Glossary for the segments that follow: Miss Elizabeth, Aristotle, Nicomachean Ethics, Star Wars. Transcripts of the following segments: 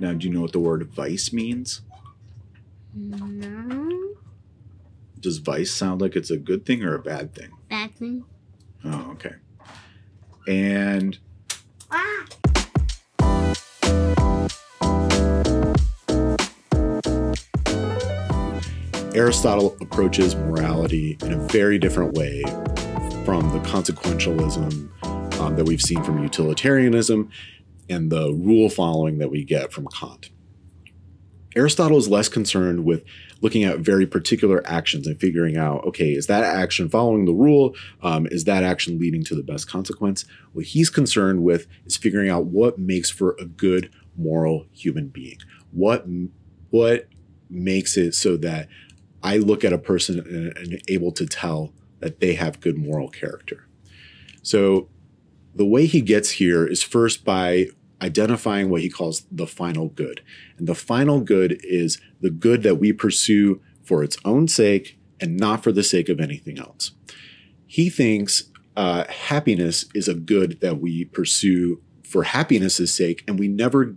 Now, do you know what the word vice means? No. Does vice sound like it's a good thing or a bad thing? Bad thing. Oh, okay. And... Ah! Aristotle approaches morality in a very different way from the consequentialism that we've seen from utilitarianism and the rule following that we get from Kant. Aristotle is less concerned with looking at very particular actions and figuring out, okay, is that action following the rule? Is that action leading to the best consequence? What he's concerned with is figuring out what makes for a good moral human being. What makes it so that I look at a person and able to tell that they have good moral character. So the way he gets here is first by identifying what he calls the final good. And the final good is the good that we pursue for its own sake and not for the sake of anything else. He thinks happiness is a good that we pursue for happiness's sake, and we never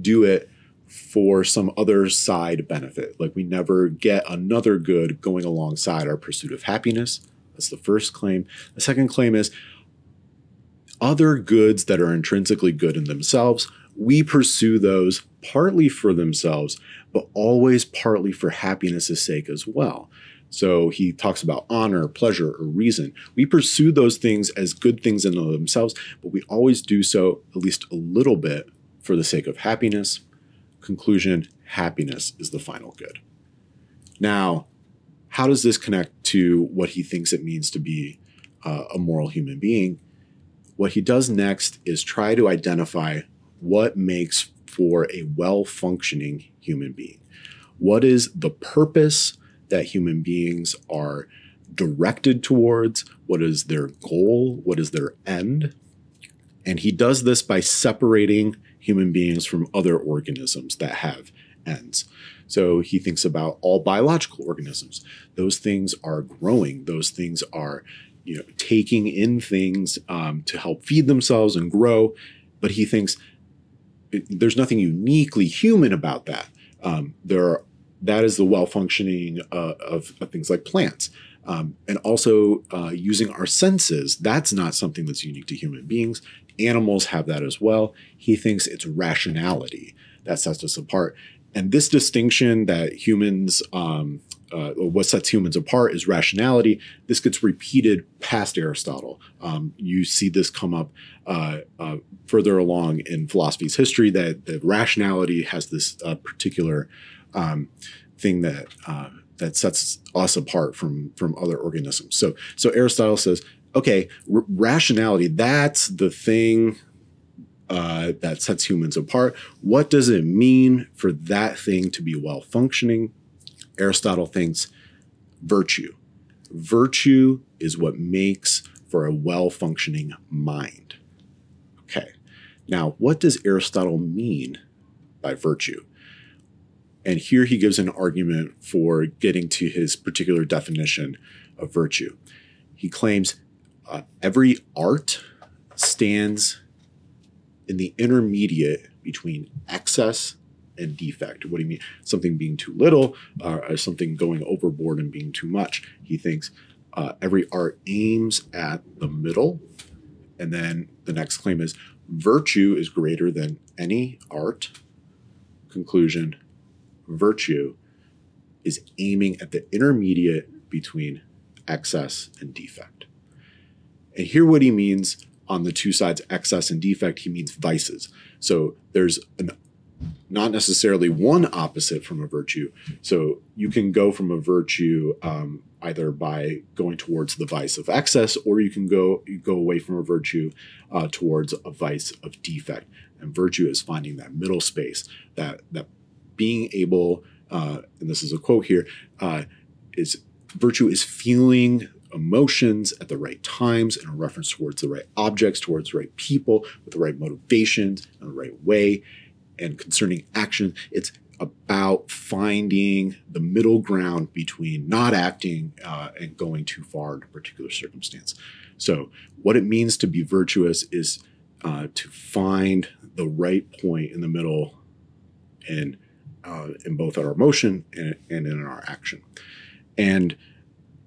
do it for some other side benefit. Like, we never get another good going alongside our pursuit of happiness. That's the first claim. The second claim is other goods that are intrinsically good in themselves. We pursue those partly for themselves, but always partly for happiness's sake as well. So he talks about honor, pleasure, or reason. We pursue those things as good things in themselves, but we always do so at least a little bit for the sake of happiness. Conclusion, happiness is the final good. Now, how does this connect to what he thinks it means to be a moral human being? What he does next is try to identify what makes for a well-functioning human being. What is the purpose that human beings are directed towards? What is their goal? What is their end? And he does this by separating human beings from other organisms that have ends. So he thinks about all biological organisms. Those things are growing. Those things are, taking in things to help feed themselves and grow. But he thinks there's nothing uniquely human about that. That is the well-functioning of things like plants. And also using our senses, that's not something that's unique to human beings. Animals have that as well. He thinks it's rationality that sets us apart. And this distinction that humans, what sets humans apart is rationality. This gets repeated past Aristotle. You see this come up further along in philosophy's history, that rationality has this particular thing that sets us apart from other organisms. So Aristotle says, okay, rationality, that's the thing that sets humans apart. What does it mean for that thing to be well-functioning? Aristotle thinks virtue. Virtue is what makes for a well-functioning mind. Okay, now what does Aristotle mean by virtue? And here he gives an argument for getting to his particular definition of virtue. He claims every art stands in the intermediate between excess and defect. What do you mean? Something being too little or something going overboard and being too much. He thinks every art aims at the middle. And then the next claim is virtue is greater than any art. Conclusion. Virtue is aiming at the intermediate between excess and defect. And here what he means on the two sides, excess and defect, he means vices. So there's not necessarily one opposite from a virtue. So you can go from a virtue either by going towards the vice of excess, or you go away from a virtue towards a vice of defect. And virtue is finding that middle space, that being able, and this is a quote here, is virtue is feeling emotions at the right times in a reference towards the right objects, towards the right people, with the right motivations, in the right way. And concerning action, it's about finding the middle ground between not acting and going too far in a particular circumstance. So what it means to be virtuous is to find the right point in the middle in both our emotion and in our action. And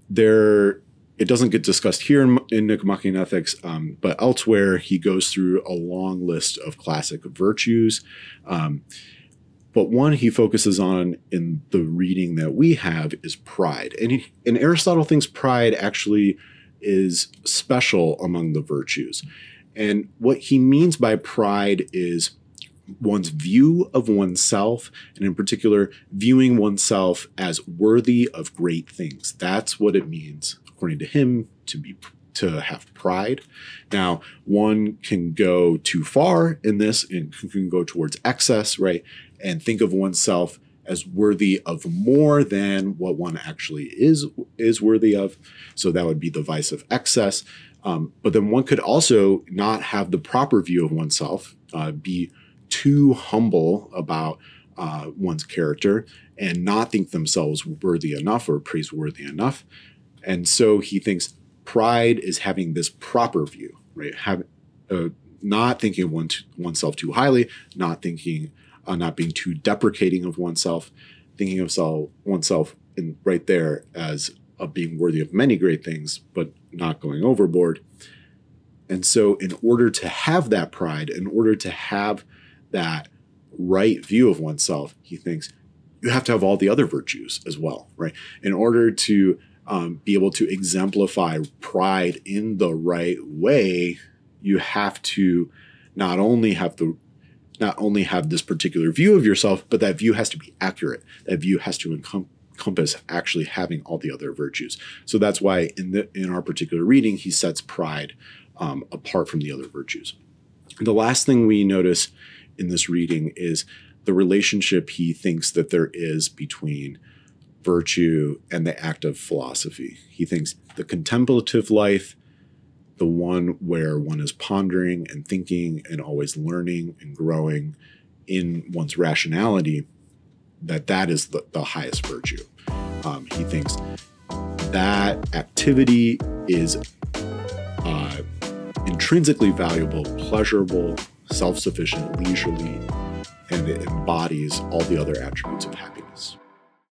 there, it doesn't get discussed here in Nicomachean Ethics, but elsewhere he goes through a long list of classic virtues. But one he focuses on in the reading that we have is pride. And Aristotle thinks pride actually is special among the virtues. And what he means by pride is one's view of oneself, and in particular, viewing oneself as worthy of great things. That's what it means, according to him, to have pride. Now, one can go too far in this and can go towards excess, right? And think of oneself as worthy of more than what one actually is worthy of. So that would be the vice of excess. But then one could also not have the proper view of oneself, be too humble about one's character and not think themselves worthy enough or praiseworthy enough. And so he thinks pride is having this proper view, right? Not thinking of oneself too highly, not being too deprecating of oneself, thinking of oneself in right there as being worthy of many great things, but not going overboard. And so in order to have that pride, in order to have that right view of oneself, he thinks you have to have all the other virtues as well, right? In order to be able to exemplify pride in the right way, you have to not only have this particular view of yourself, but that view has to be accurate. That view has to encompass actually having all the other virtues. So that's why in our particular reading, he sets pride apart from the other virtues. The last thing we notice in this reading is the relationship he thinks that there is between virtue and the act of philosophy. He thinks the contemplative life, the one where one is pondering and thinking and always learning and growing in one's rationality, that is the highest virtue. He thinks that activity is intrinsically valuable, pleasurable, self-sufficient, leisurely, and it embodies all the other attributes of happiness.